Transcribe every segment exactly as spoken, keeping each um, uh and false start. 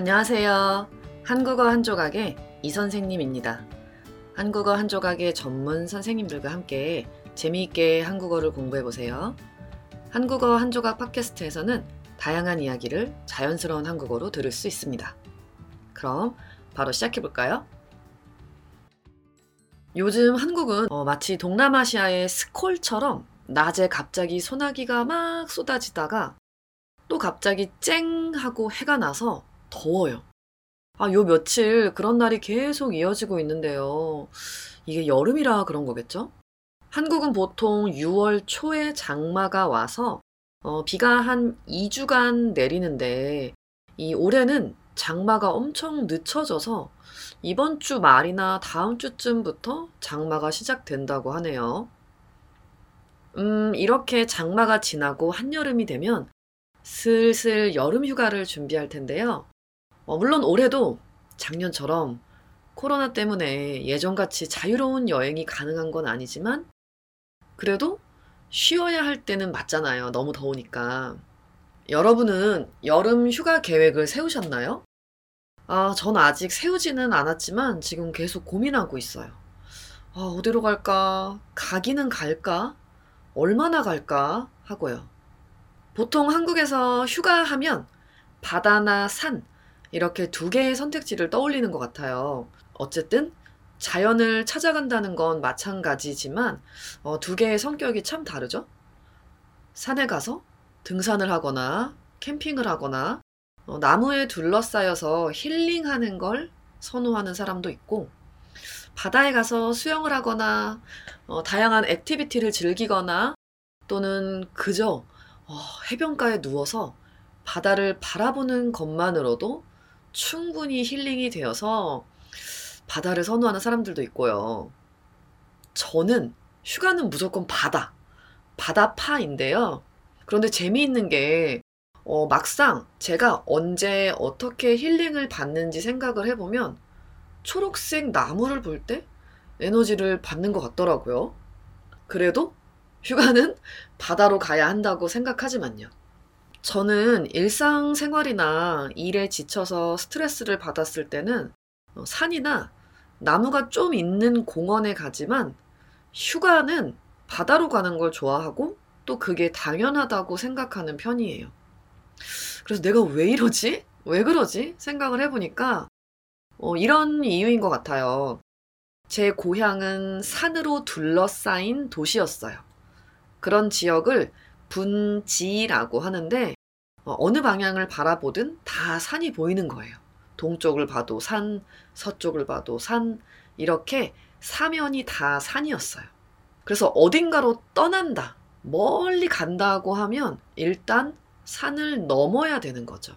안녕하세요. 한국어 한 조각의 이 선생님입니다. 한국어 한 조각의 전문 선생님들과 함께 재미있게 한국어를 공부해보세요. 한국어 한 조각 팟캐스트에서는 다양한 이야기를 자연스러운 한국어로 들을 수 있습니다. 그럼 바로 시작해볼까요? 요즘 한국은 어, 마치 동남아시아의 스콜처럼 낮에 갑자기 소나기가 막 쏟아지다가 또 갑자기 쨍 하고 해가 나서 더워요. 아, 요 며칠 그런 날이 계속 이어지고 있는데요. 이게 여름이라 그런 거겠죠? 한국은 보통 유월 초에 장마가 와서 어, 비가 한 이 주간 내리는데 이 올해는 장마가 엄청 늦춰져서 이번 주 말이나 다음 주쯤부터 장마가 시작된다고 하네요. 음, 이렇게 장마가 지나고 한여름이 되면 슬슬 여름 휴가를 준비할 텐데요. 어, 물론 올해도 작년처럼 코로나 때문에 예전같이 자유로운 여행이 가능한 건 아니지만 그래도 쉬어야 할 때는 맞잖아요. 너무 더우니까. 여러분은 여름 휴가 계획을 세우셨나요? 아, 전 아직 세우지는 않았지만 지금 계속 고민하고 있어요. 아, 어디로 갈까? 가기는 갈까? 얼마나 갈까? 하고요. 보통 한국에서 휴가하면 바다나 산 이렇게 두 개의 선택지를 떠올리는 것 같아요. 어쨌든 자연을 찾아간다는 건 마찬가지지만 어, 두 개의 성격이 참 다르죠. 산에 가서 등산을 하거나 캠핑을 하거나 어, 나무에 둘러싸여서 힐링하는 걸 선호하는 사람도 있고 바다에 가서 수영을 하거나 어, 다양한 액티비티를 즐기거나 또는 그저 어, 해변가에 누워서 바다를 바라보는 것만으로도 충분히 힐링이 되어서 바다를 선호하는 사람들도 있고요. 저는 휴가는 무조건 바다, 바다파인데요. 그런데 재미있는 게 어, 막상 제가 언제 어떻게 힐링을 받는지 생각을 해보면 초록색 나무를 볼 때 에너지를 받는 것 같더라고요. 그래도 휴가는 바다로 가야 한다고 생각하지만요. 저는 일상생활이나 일에 지쳐서 스트레스를 받았을 때는 산이나 나무가 좀 있는 공원에 가지만 휴가는 바다로 가는 걸 좋아하고 또 그게 당연하다고 생각하는 편이에요. 그래서 내가 왜 이러지? 왜 그러지? 생각을 해보니까 어, 이런 이유인 것 같아요. 제 고향은 산으로 둘러싸인 도시였어요. 그런 지역을 분지라고 하는데 어느 방향을 바라보든 다 산이 보이는 거예요. 동쪽을 봐도 산, 서쪽을 봐도 산, 이렇게 사면이 다 산이었어요. 그래서 어딘가로 떠난다, 멀리 간다고 하면 일단 산을 넘어야 되는 거죠.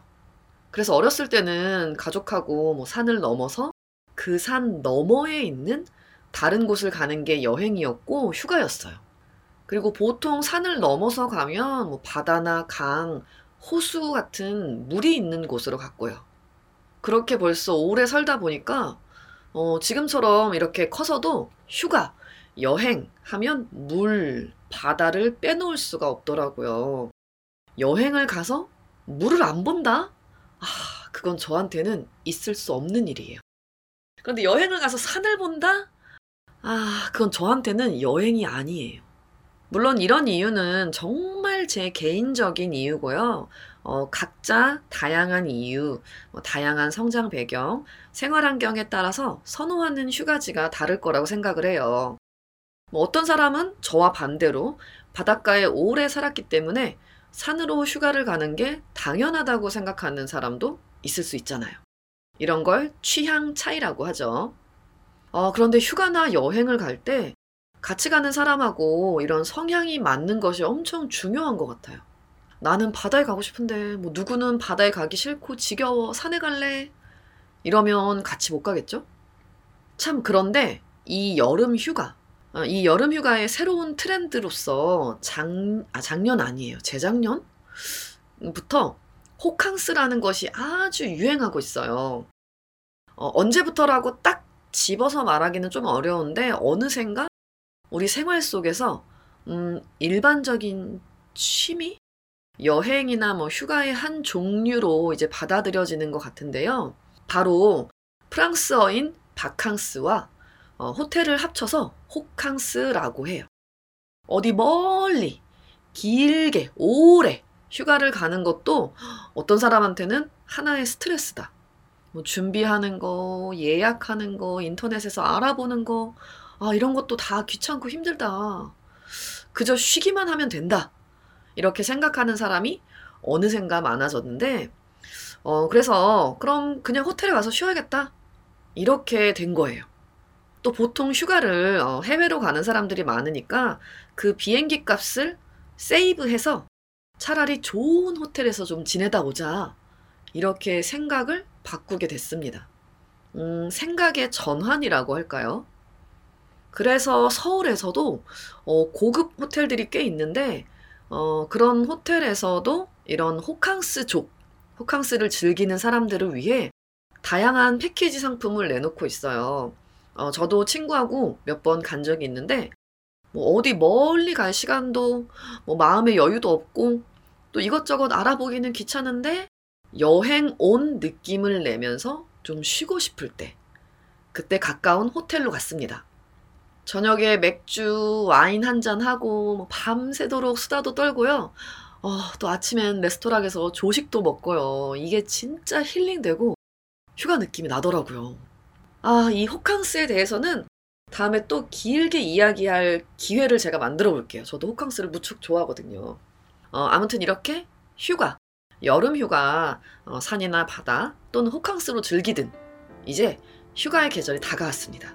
그래서 어렸을 때는 가족하고 뭐 산을 넘어서 그 산 너머에 있는 다른 곳을 가는 게 여행이었고 휴가였어요. 그리고 보통 산을 넘어서 가면 뭐 바다나 강, 호수 같은 물이 있는 곳으로 갔고요. 그렇게 벌써 오래 살다 보니까 어, 지금처럼 이렇게 커서도 휴가, 여행 하면 물, 바다를 빼놓을 수가 없더라고요. 여행을 가서 물을 안 본다? 아, 그건 저한테는 있을 수 없는 일이에요. 그런데 여행을 가서 산을 본다? 아, 그건 저한테는 여행이 아니에요. 물론 이런 이유는 정말 제 개인적인 이유고요. 어, 각자 다양한 이유, 뭐 다양한 성장 배경, 생활 환경에 따라서 선호하는 휴가지가 다를 거라고 생각을 해요. 뭐 어떤 사람은 저와 반대로 바닷가에 오래 살았기 때문에 산으로 휴가를 가는 게 당연하다고 생각하는 사람도 있을 수 있잖아요. 이런 걸 취향 차이라고 하죠. 어, 그런데 휴가나 여행을 갈 때 같이 가는 사람하고 이런 성향이 맞는 것이 엄청 중요한 것 같아요. 나는 바다에 가고 싶은데 뭐 누구는 바다에 가기 싫고 지겨워 산에 갈래 이러면 같이 못 가겠죠? 참 그런데 이 여름 휴가, 이 여름 휴가의 새로운 트렌드로서 장, 아, 작년 아니에요. 재작년부터 호캉스라는 것이 아주 유행하고 있어요. 어, 언제부터라고 딱 집어서 말하기는 좀 어려운데 어느샌가 우리 생활 속에서 음, 일반적인 취미? 여행이나 뭐 휴가의 한 종류로 이제 받아들여지는 것 같은데요. 바로 프랑스어인 바캉스와 어, 호텔을 합쳐서 호캉스라고 해요. 어디 멀리 길게 오래 휴가를 가는 것도 어떤 사람한테는 하나의 스트레스다. 뭐 준비하는 거, 예약하는 거, 인터넷에서 알아보는 거, 아, 이런 것도 다 귀찮고 힘들다. 그저 쉬기만 하면 된다. 이렇게 생각하는 사람이 어느샌가 많아졌는데, 어, 그래서 그럼 그냥 호텔에 가서 쉬어야겠다. 이렇게 된 거예요. 또 보통 휴가를 어, 해외로 가는 사람들이 많으니까 그 비행기 값을 세이브해서 차라리 좋은 호텔에서 좀 지내다 오자. 이렇게 생각을 바꾸게 됐습니다. 음, 생각의 전환이라고 할까요? 그래서 서울에서도 어, 고급 호텔들이 꽤 있는데 어, 그런 호텔에서도 이런 호캉스족, 호캉스를 즐기는 사람들을 위해 다양한 패키지 상품을 내놓고 있어요. 어, 저도 친구하고 몇 번 간 적이 있는데 뭐 어디 멀리 갈 시간도 뭐 마음의 여유도 없고 또 이것저것 알아보기는 귀찮은데 여행 온 느낌을 내면서 좀 쉬고 싶을 때 그때 가까운 호텔로 갔습니다. 저녁에 맥주, 와인 한잔하고 뭐 밤새도록 수다도 떨고요. 어, 또 아침엔 레스토랑에서 조식도 먹고요. 이게 진짜 힐링되고 휴가 느낌이 나더라고요. 아, 이 호캉스에 대해서는 다음에 또 길게 이야기할 기회를 제가 만들어 볼게요. 저도 호캉스를 무척 좋아하거든요. 어, 아무튼 이렇게 휴가, 여름 휴가, 어, 산이나 바다 또는 호캉스로 즐기든 이제 휴가의 계절이 다가왔습니다.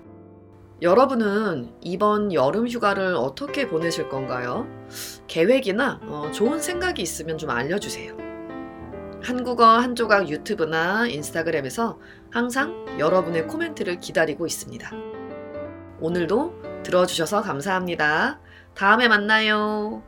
여러분은 이번 여름 휴가를 어떻게 보내실 건가요? 계획이나 어, 좋은 생각이 있으면 좀 알려주세요. 한국어 한 조각 유튜브나 인스타그램에서 항상 여러분의 코멘트를 기다리고 있습니다. 오늘도 들어주셔서 감사합니다. 다음에 만나요.